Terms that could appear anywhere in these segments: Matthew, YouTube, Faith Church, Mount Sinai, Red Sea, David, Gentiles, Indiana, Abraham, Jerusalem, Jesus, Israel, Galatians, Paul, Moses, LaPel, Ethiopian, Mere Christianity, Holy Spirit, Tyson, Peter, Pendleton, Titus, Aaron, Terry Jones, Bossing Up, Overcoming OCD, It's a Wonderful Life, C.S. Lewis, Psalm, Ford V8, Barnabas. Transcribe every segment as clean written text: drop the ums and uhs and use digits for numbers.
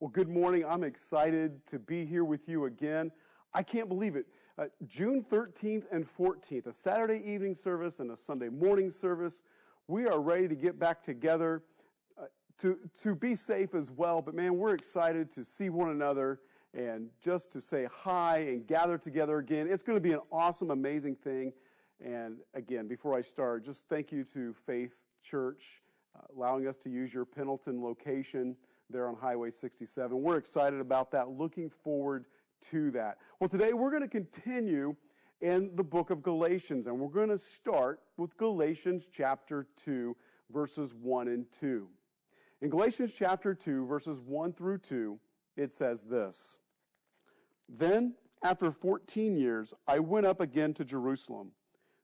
Well, good morning. I'm excited to be here with you again. I can't believe it. June 13th and 14th, a Saturday evening service and a Sunday morning service. We are ready to get back together to be safe as well. But man, we're excited to see one another and just to say hi and gather together again. It's going to be an awesome, amazing thing. And again, before I start, just thank you to Faith Church, allowing us to use your Pendleton location there on Highway 67. We're excited about that, looking forward to that. Well, today we're going to continue in the book of Galatians, and we're going to start with Galatians chapter 2, verses 1 and 2. In Galatians chapter 2, verses 1 through 2, it says this: "Then, after 14 years, I went up again to Jerusalem,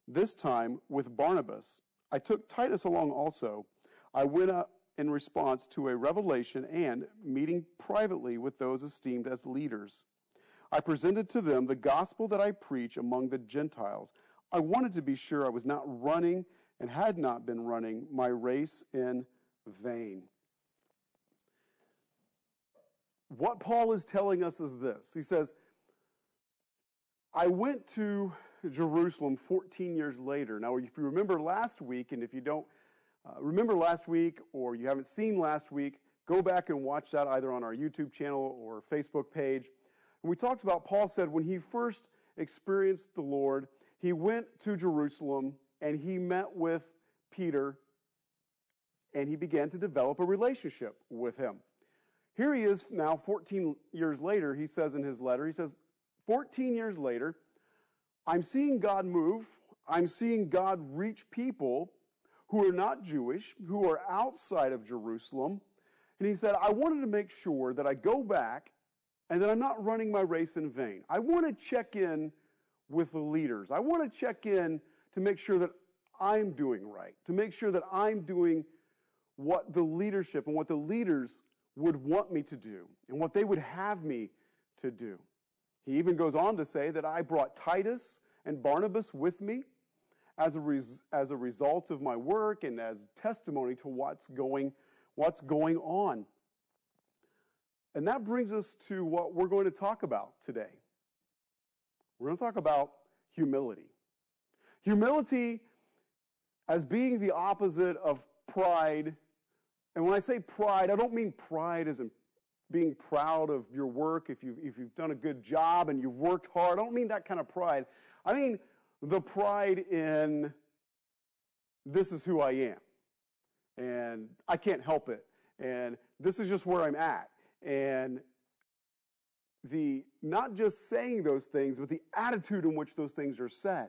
this time with Barnabas. I took Titus along also. I went up in response to a revelation and, meeting privately with those esteemed as leaders, I presented to them the gospel that I preach among the Gentiles. I wanted to be sure I was not running and had not been running my race in vain." What Paul is telling us is this. He says, I went to Jerusalem 14 years later. Now, if you remember last week, and if you don't remember last week, or you haven't seen last week, go back and watch that either on our YouTube channel or Facebook page. And we talked about, Paul said when he first experienced the Lord, he went to Jerusalem and he met with Peter and he began to develop a relationship with him. Here he is now 14 years later, he says in his letter, he says, 14 years later, I'm seeing God move, I'm seeing God reach people who are not Jewish, who are outside of Jerusalem. And he said, I wanted to make sure that I go back and that I'm not running my race in vain. I want to check in with the leaders. I want to check in to make sure that I'm doing right, to make sure that I'm doing what the leadership and what the leaders would want me to do and what they would have me to do. He even goes on to say that I brought Titus and Barnabas with me as a result of my work and as testimony to what's going on. And that brings us to what we're going to talk about today. We're going to talk about humility. Humility as being the opposite of pride. And when I say pride, I don't mean pride as in being proud of your work, if you've done a good job and you've worked hard. I don't mean that kind of pride. I mean the pride in, this is who I am, and I can't help it, and this is just where I'm at. And the not just saying those things, but the attitude in which those things are said.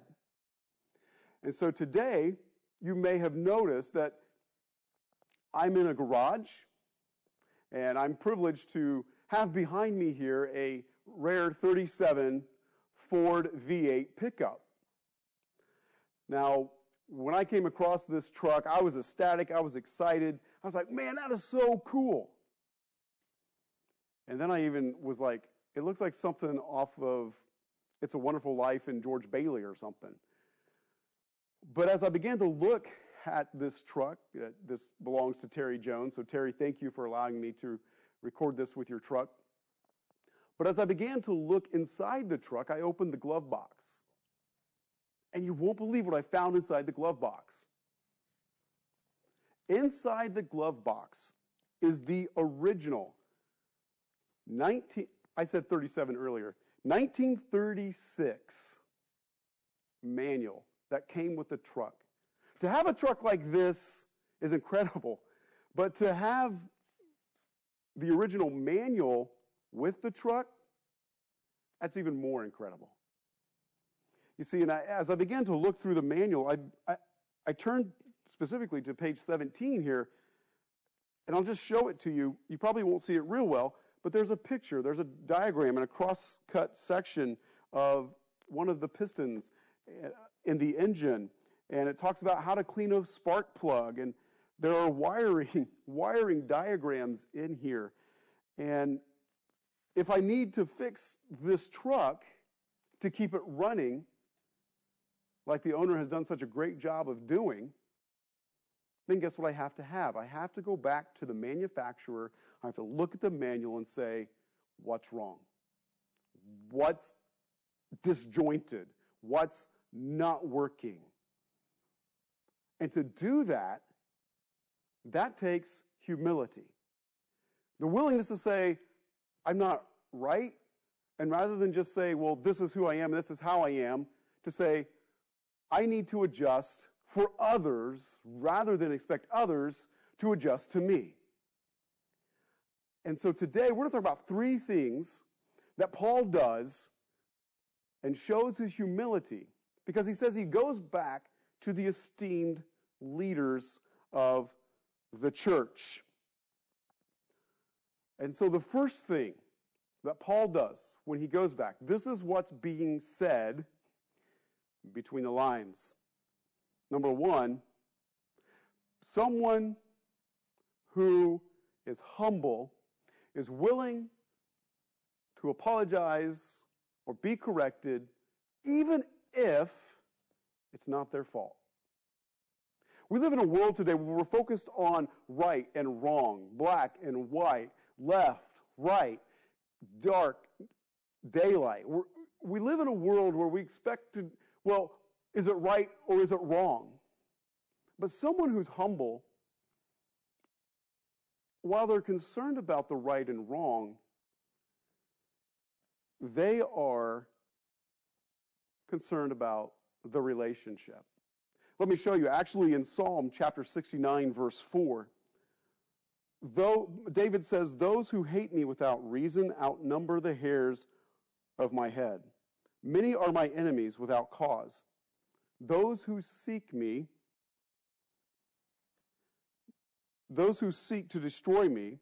And so today, you may have noticed that I'm in a garage, and I'm privileged to have behind me here a rare 37 Ford V8 pickup. Now, when I came across this truck, I was ecstatic, I was excited. I was like, man, that is so cool. And then I even was like, it looks like something off of It's a Wonderful Life and George Bailey or something. But as I began to look at this truck, this belongs to Terry Jones, so Terry, thank you for allowing me to record this with your truck. But as I began to look inside the truck, I opened the glove box. And you won't believe what I found inside the glove box. Inside the glove box is the original 1936 manual that came with the truck. To have a truck like this is incredible, but to have the original manual with the truck, that's even more incredible. You see, and as I began to look through the manual, I turned specifically to page 17 here, and I'll just show it to you. You probably won't see it real well, but there's a picture, there's a diagram, and a cross-cut section of one of the pistons in the engine, and it talks about how to clean a spark plug, and there are wiring diagrams in here. And if I need to fix this truck to keep it running, like the owner has done such a great job of doing, then guess what I have to have? I have to go back to the manufacturer. I have to look at the manual and say, what's wrong? What's disjointed? What's not working? And to do that, that takes humility. The willingness to say, I'm not right, and rather than just say, well, this is who I am, this is how I am, to say, I need to adjust for others rather than expect others to adjust to me. And so today we're going to talk about three things that Paul does and shows his humility, because he says he goes back to the esteemed leaders of the church. And so the first thing that Paul does when he goes back, this is what's being said between the lines. Number one, someone who is humble is willing to apologize or be corrected, even if it's not their fault. We live in a world today where we're focused on right and wrong, black and white, left, right, dark, daylight. We live in a world where we expect to, well, is it right or is it wrong? But someone who's humble, while they're concerned about the right and wrong, they are concerned about the relationship. Let me show you. Actually, in Psalm chapter 69, verse 4, though David says, those who hate me without reason outnumber the hairs of my head. Many are my enemies without cause. Those who seek to destroy me,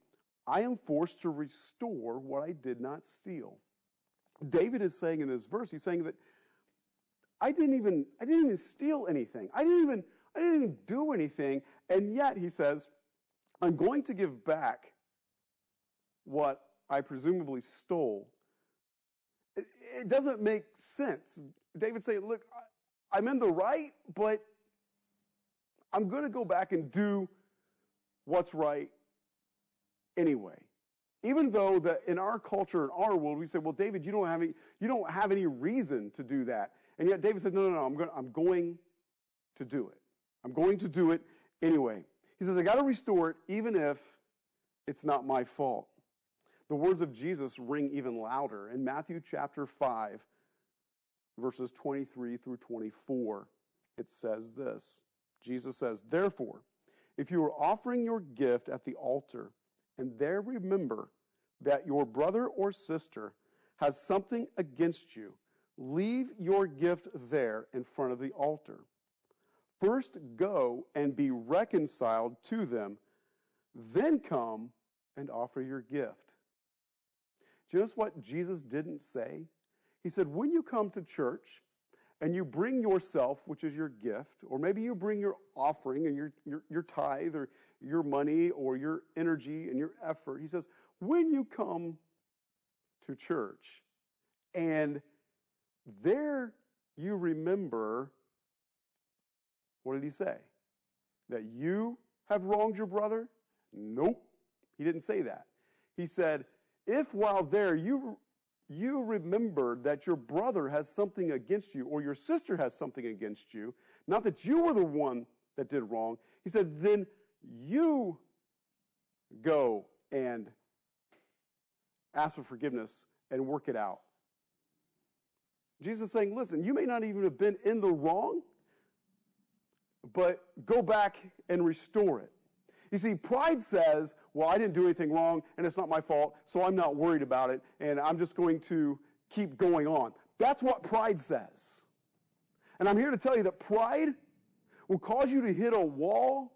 I am forced to restore what I did not steal. David is saying in this verse, he's saying that I didn't even steal anything. I didn't even do anything. And yet he says, I'm going to give back what I presumably stole. It doesn't make sense. David's saying, look, I'm in the right, but I'm going to go back and do what's right anyway. Even though that in our culture, in our world, we say, well, David, you don't have any reason to do that. And yet David said, no, I'm going to do it. I'm going to do it anyway. He says, I got to restore it even if it's not my fault. The words of Jesus ring even louder. In Matthew chapter 5, verses 23 through 24, it says this. Jesus says, therefore, if you are offering your gift at the altar, and there remember that your brother or sister has something against you, leave your gift there in front of the altar. First go and be reconciled to them, then come and offer your gift. Do you notice what Jesus didn't say? He said, when you come to church and you bring yourself, which is your gift, or maybe you bring your offering and your tithe or your money or your energy and your effort, he says, when you come to church and there you remember, what did he say? That you have wronged your brother? Nope. He didn't say that. He said, if while there you remember that your brother has something against you or your sister has something against you, not that you were the one that did wrong, he said, then you go and ask for forgiveness and work it out. Jesus is saying, listen, you may not even have been in the wrong, but go back and restore it. You see, pride says, well, I didn't do anything wrong, and it's not my fault, so I'm not worried about it, and I'm just going to keep going on. That's what pride says. And I'm here to tell you that pride will cause you to hit a wall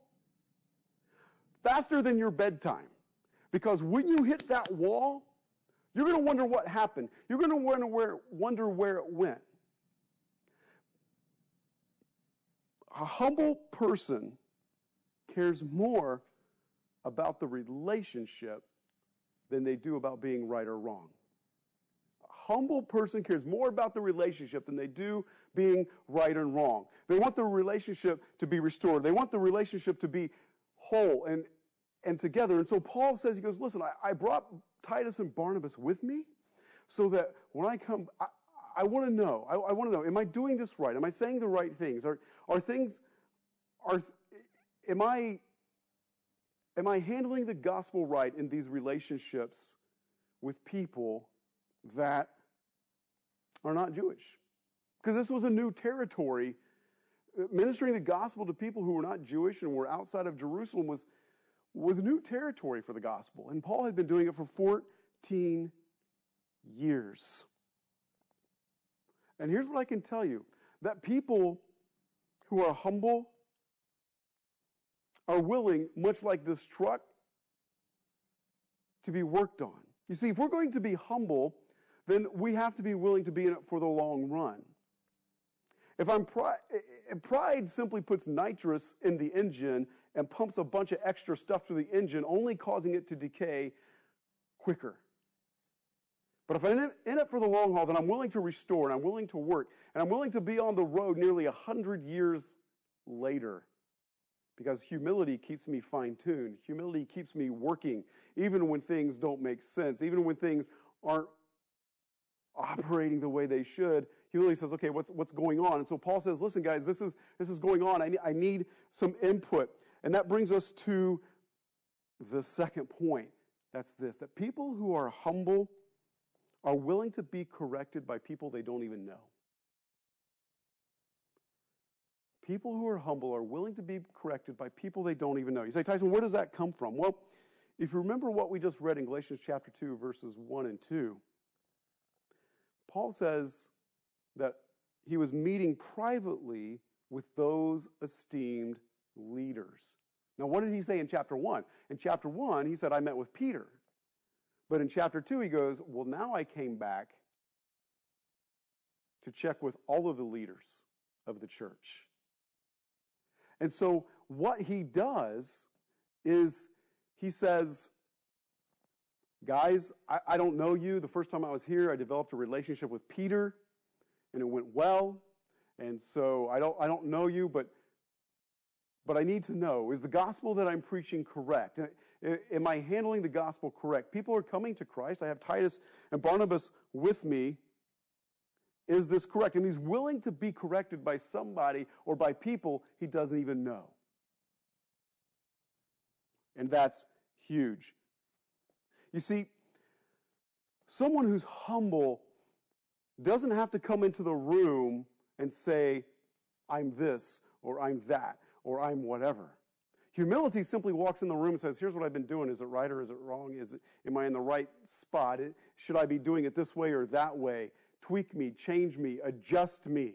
faster than your bedtime, because when you hit that wall, you're going to wonder what happened. You're going to wonder where it went. A humble person cares more about the relationship than they do about being right or wrong. A humble person cares more about the relationship than they do being right and wrong. They want the relationship to be restored. They want the relationship to be whole and together. And so Paul says, he goes, listen, I brought Titus and Barnabas with me so that when I come, I want to know. I want to know, am I doing this right? Am I saying the right things? Am I handling the gospel right in these relationships with people that are not Jewish? Because this was a new territory. Ministering the gospel to people who were not Jewish and were outside of Jerusalem was new territory for the gospel. And Paul had been doing it for 14 years. And here's what I can tell you, that people who are humble are willing, much like this truck, to be worked on. You see, if we're going to be humble, then we have to be willing to be in it for the long run. If pride simply puts nitrous in the engine and pumps a bunch of extra stuff through the engine, only causing it to decay quicker. But if I'm in it for the long haul, then I'm willing to restore, and I'm willing to work, and I'm willing to be on the road nearly 100 years later. Because humility keeps me fine-tuned. Humility keeps me working, even when things don't make sense, even when things aren't operating the way they should. Humility says, okay, what's going on? And so Paul says, listen, guys, this is going on. I need some input. And that brings us to the second point. That's this, that people who are humble are willing to be corrected by people they don't even know. People who are humble are willing to be corrected by people they don't even know. You say, Tyson, where does that come from? Well, if you remember what we just read in Galatians chapter 2, verses 1 and 2, Paul says that he was meeting privately with those esteemed leaders. Now, what did he say in chapter 1? In chapter 1, he said, I met with Peter. But in chapter 2, he goes, well, now I came back to check with all of the leaders of the church. And so what he does is he says, guys, I don't know you. The first time I was here, I developed a relationship with Peter, and it went well. And so I don't know you, but I need to know, is the gospel that I'm preaching correct? Am I handling the gospel correct? People are coming to Christ. I have Titus and Barnabas with me. Is this correct? And he's willing to be corrected by somebody or by people he doesn't even know. And that's huge. You see, someone who's humble doesn't have to come into the room and say, I'm this, or I'm that, or I'm whatever. Humility simply walks in the room and says, here's what I've been doing. Is it right or is it wrong? Am I in the right spot? Should I be doing it this way or that way? Tweak me, change me, adjust me.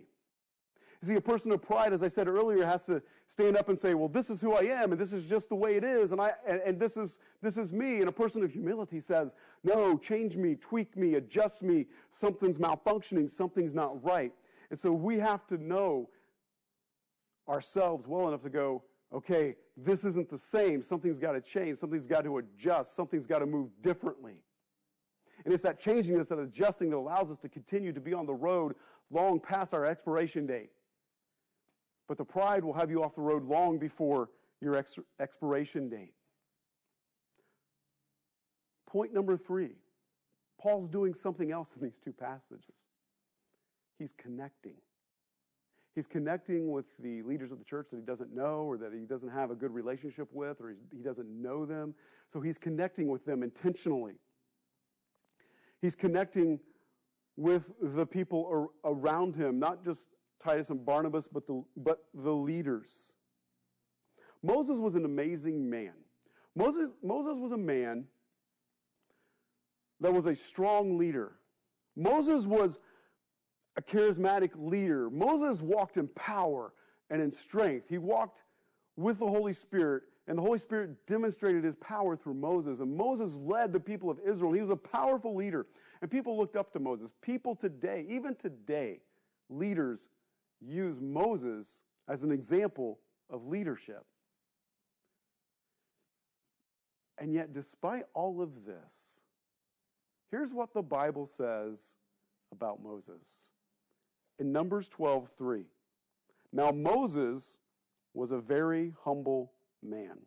You see, a person of pride, as I said earlier, has to stand up and say, well, this is who I am, and this is just the way it is, and this is me. And a person of humility says, no, change me, tweak me, adjust me. Something's malfunctioning, something's not right. And so we have to know ourselves well enough to go, okay, this isn't the same. Something's got to change. Something's got to adjust. Something's got to move differently. And it's that changing, it's that adjusting that allows us to continue to be on the road long past our expiration date. But the pride will have you off the road long before your expiration date. Point number 3. Paul's doing something else in these two passages. He's connecting. He's connecting with the leaders of the church that he doesn't know or that he doesn't have a good relationship with or he doesn't know them. So he's connecting with them intentionally. He's connecting with the people around him, not just Titus and Barnabas, but the leaders. Moses was an amazing man. Moses was a man that was a strong leader. Moses was a charismatic leader. Moses walked in power and in strength. He walked with the Holy Spirit, and the Holy Spirit demonstrated his power through Moses. And Moses led the people of Israel. He was a powerful leader. And people looked up to Moses. People today, even today, leaders use Moses as an example of leadership. And yet, despite all of this, here's what the Bible says about Moses. In Numbers 12:3, now Moses was a very humble man,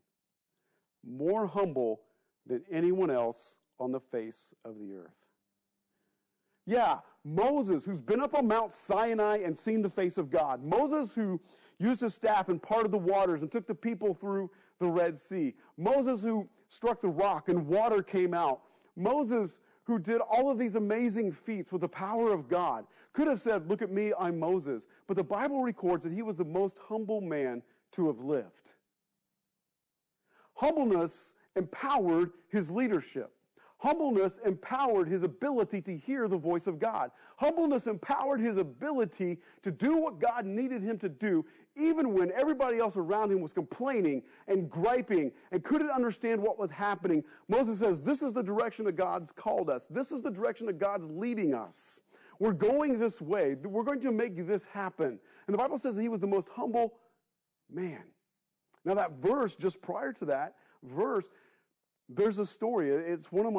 more humble than anyone else on the face of the earth. Yeah, Moses, who's been up on Mount Sinai and seen the face of God. Moses, who used his staff and parted the waters and took the people through the Red Sea. Moses, who struck the rock and water came out. Moses, who did all of these amazing feats with the power of God, could have said, look at me, I'm Moses. But the Bible records that he was the most humble man to have lived. Humbleness empowered his leadership. Humbleness empowered his ability to hear the voice of God. Humbleness empowered his ability to do what God needed him to do, even when everybody else around him was complaining and griping and couldn't understand what was happening. Moses says, this is the direction that God's called us. This is the direction that God's leading us. We're going this way. We're going to make this happen. And the Bible says that he was the most humble man. Now that verse, just prior to that verse, there's a story. It's one of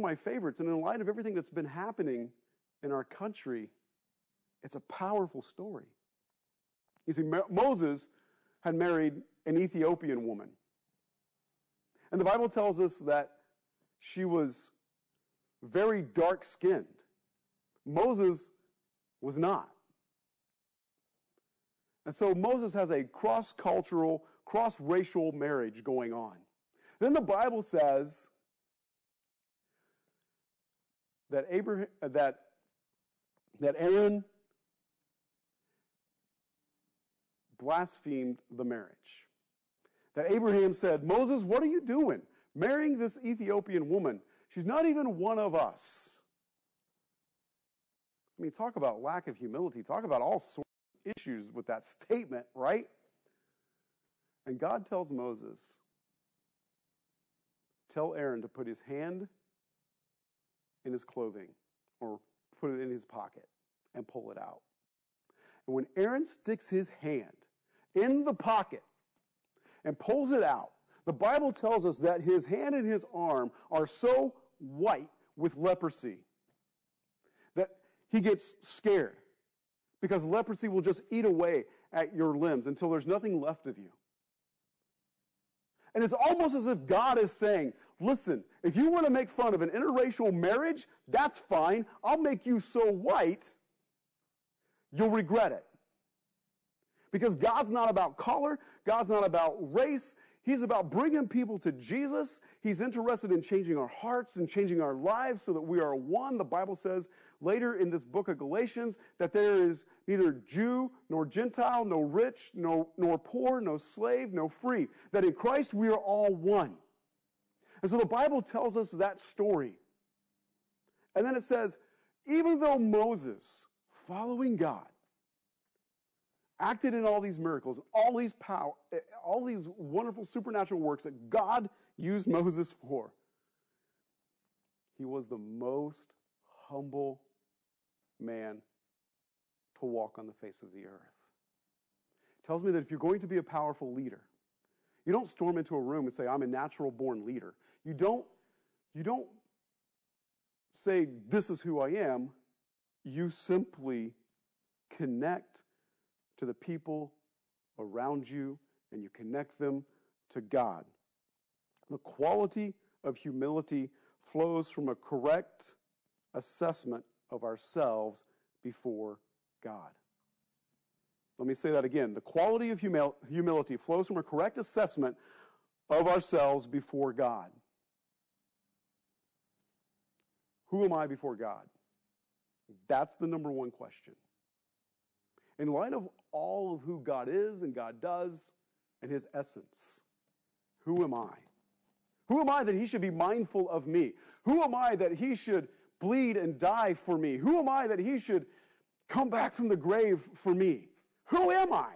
my favorites. And in light of everything that's been happening in our country, it's a powerful story. You see, Moses had married an Ethiopian woman. And the Bible tells us that she was very dark-skinned. Moses was not. And so Moses has a cross-cultural, cross-racial marriage going on. Then the Bible says that Aaron blasphemed the marriage. That Abraham said, Moses, what are you doing? Marrying this Ethiopian woman. She's not even one of us. I mean, talk about lack of humility. Talk about all sorts of issues with that statement, right? And God tells Moses, tell Aaron to put his hand in his clothing or put it in his pocket and pull it out. And when Aaron sticks his hand in the pocket and pulls it out, the Bible tells us that his hand and his arm are so white with leprosy that he gets scared because leprosy will just eat away at your limbs until there's nothing left of you. And it's almost as if God is saying, listen, if you want to make fun of an interracial marriage, that's fine. I'll make you so white, you'll regret it. Because God's not about color. God's not about race. He's about bringing people to Jesus. He's interested in changing our hearts and changing our lives so that we are one. The Bible says later in this book of Galatians that there is neither Jew nor Gentile, no rich, nor poor, no slave, no free. That in Christ we are all one. And so the Bible tells us that story. And then it says, even though Moses, following God, acted in all these miracles, all these wonderful supernatural works that God used Moses for, he was the most humble man to walk on the face of the earth. It tells me that if you're going to be a powerful leader, you don't storm into a room and say, I'm a natural-born leader. You don't say, this is who I am. You simply connect to the people around you, and you connect them to God. The quality of humility flows from a correct assessment of ourselves before God. Let me say that again. The quality of humility flows from a correct assessment of ourselves before God. Who am I before God? That's the number one question. In light of all of who God is and God does and his essence, who am I? Who am I that he should be mindful of me? Who am I that he should bleed and die for me? Who am I that he should come back from the grave for me? Who am I?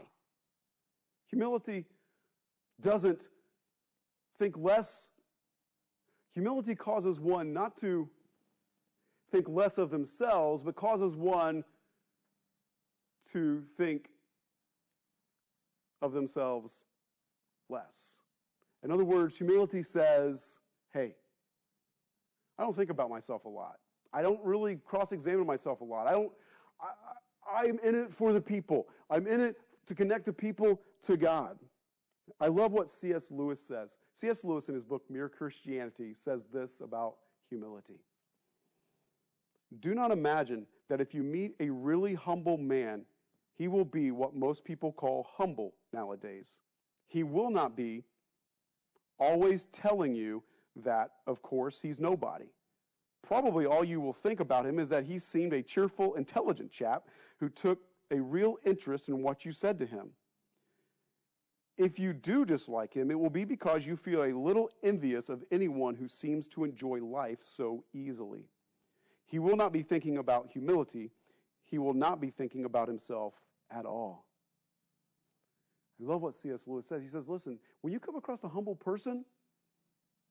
Humility doesn't think less. Humility causes one not to think less of themselves, but causes one to think of themselves less. In other words, humility says, hey, I don't think about myself a lot. I don't really cross-examine myself a lot. I'm in it for the people. I'm in it to connect the people to God. I love what C.S. Lewis says. C.S. Lewis, in his book, Mere Christianity, says this about humility. Do not imagine that if you meet a really humble man, he will be what most people call humble nowadays. He will not be always telling you that, of course, he's nobody. Probably all you will think about him is that he seemed a cheerful, intelligent chap who took a real interest in what you said to him. If you do dislike him, it will be because you feel a little envious of anyone who seems to enjoy life so easily. He will not be thinking about humility. He will not be thinking about himself at all. I love what C.S. Lewis says. He says, listen, when you come across a humble person,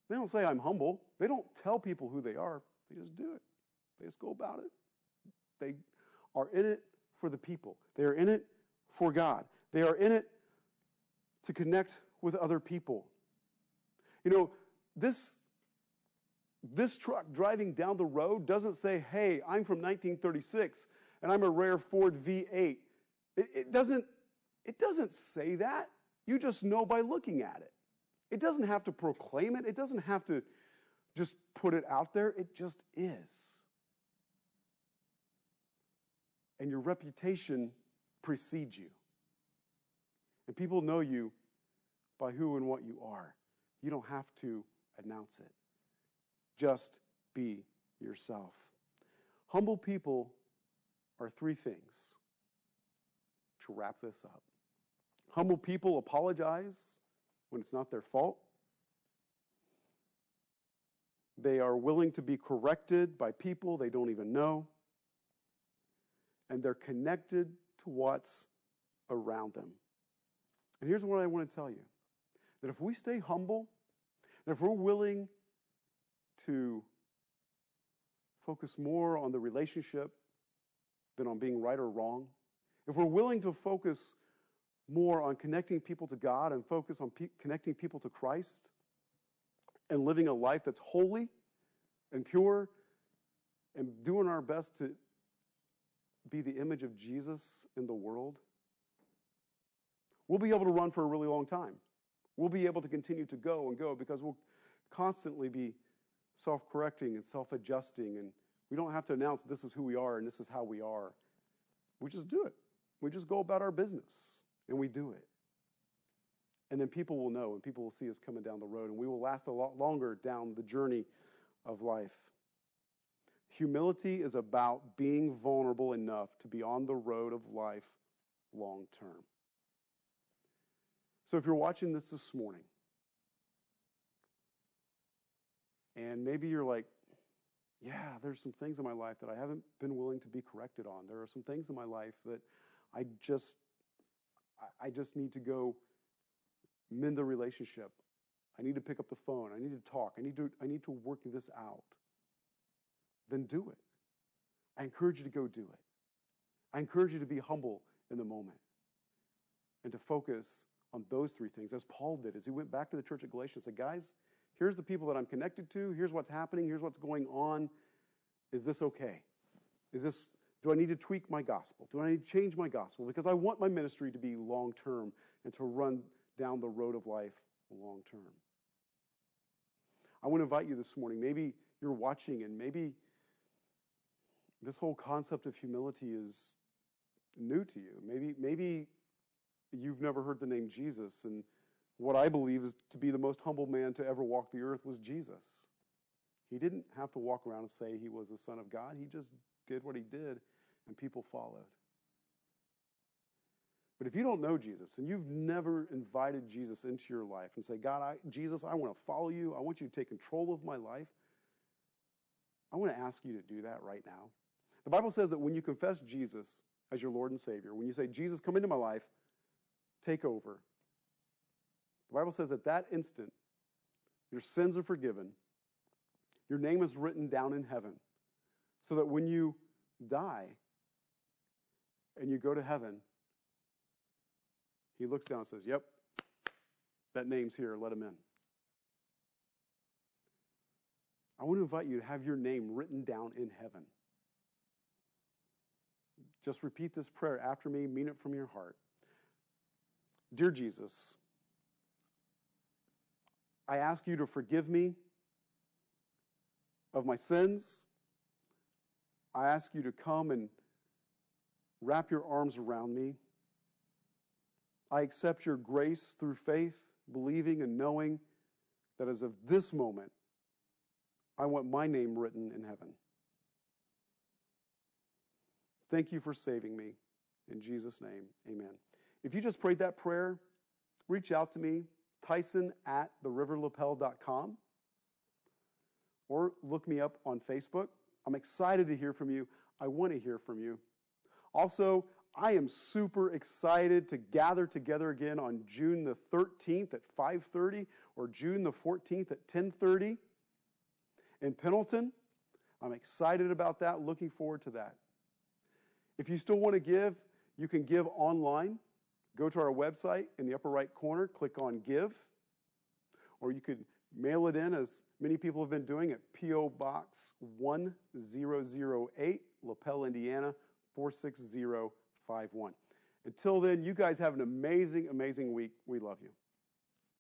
they don't say, I'm humble. They don't tell people who they are. They just do it. They just go about it. They are in it for the people. They are in it for God. They are in it to connect with other people. You know, this truck driving down the road doesn't say, hey, I'm from 1936 and I'm a rare Ford V8. It doesn't say that. You just know by looking at it. It doesn't have to proclaim it. It doesn't have to just put it out there. It just is. And your reputation precedes you. And people know you by who and what you are. You don't have to announce it. Just be yourself. Humble people are three things. To wrap this up. Humble people apologize when it's not their fault. They are willing to be corrected by people they don't even know. And they're connected to what's around them. And here's what I want to tell you. That if we stay humble, and if we're willing to focus more on the relationship than on being right or wrong, if we're willing to focus more on connecting people to God and focus on connecting people to Christ and living a life that's holy and pure and doing our best to be the image of Jesus in the world, we'll be able to run for a really long time. We'll be able to continue to go and go because we'll constantly be self-correcting and self-adjusting, and we don't have to announce this is who we are and this is how we are. We just do it. We just go about our business, and we do it. And then people will know, and people will see us coming down the road, and we will last a lot longer down the journey of life. Humility is about being vulnerable enough to be on the road of life long term. So if you're watching this morning, and maybe you're like, yeah, there's some things in my life that I haven't been willing to be corrected on. There are some things in my life that I just need to go mend the relationship. I need to pick up the phone. I need to talk. I need to work this out. Then do it. I encourage you to go do it. I encourage you to be humble in the moment and to focus on those three things, as Paul did, as he went back to the church at Galatians and said, guys, here's the people that I'm connected to. Here's what's happening. Here's what's going on. Is this okay? Do I need to tweak my gospel? Do I need to change my gospel? Because I want my ministry to be long-term and to run down the road of life long-term. I want to invite you this morning. Maybe you're watching, and maybe this whole concept of humility is new to you. Maybe you've never heard the name Jesus, and what I believe is to be the most humble man to ever walk the earth was Jesus. He didn't have to walk around and say he was the Son of God. He just did what he did, and people followed. But if you don't know Jesus, and you've never invited Jesus into your life and say, God, Jesus, I want to follow you. I want you to take control of my life. I want to ask you to do that right now. The Bible says that when you confess Jesus as your Lord and Savior, when you say, Jesus, come into my life, take over, the Bible says at that instant, your sins are forgiven. Your name is written down in heaven, so that when you die and you go to heaven, he looks down and says, yep, that name's here, let him in. I I want to invite you to have your name written down in heaven. Just repeat this prayer after me. Mean it from your heart. Dear Jesus, I ask you to forgive me of my sins. I ask you to come and wrap your arms around me. I accept your grace through faith, believing and knowing that as of this moment, I want my name written in heaven. Thank you for saving me. In Jesus' name, amen. If you just prayed that prayer, reach out to me, Tyson@theriverlapel.com, or look me up on Facebook. I'm excited to hear from you. I want to hear from you. Also, I am super excited to gather together again on June the 13th at 5:30 or June the 14th at 10:30 in Pendleton. I'm excited about that. Looking forward to that. If you still want to give, you can give online. Go to our website in the upper right corner, click on Give, or you could mail it in, as many people have been doing, at P.O. Box 1008, LaPel, Indiana, 46051. Until then, you guys have an amazing, amazing week. We love you.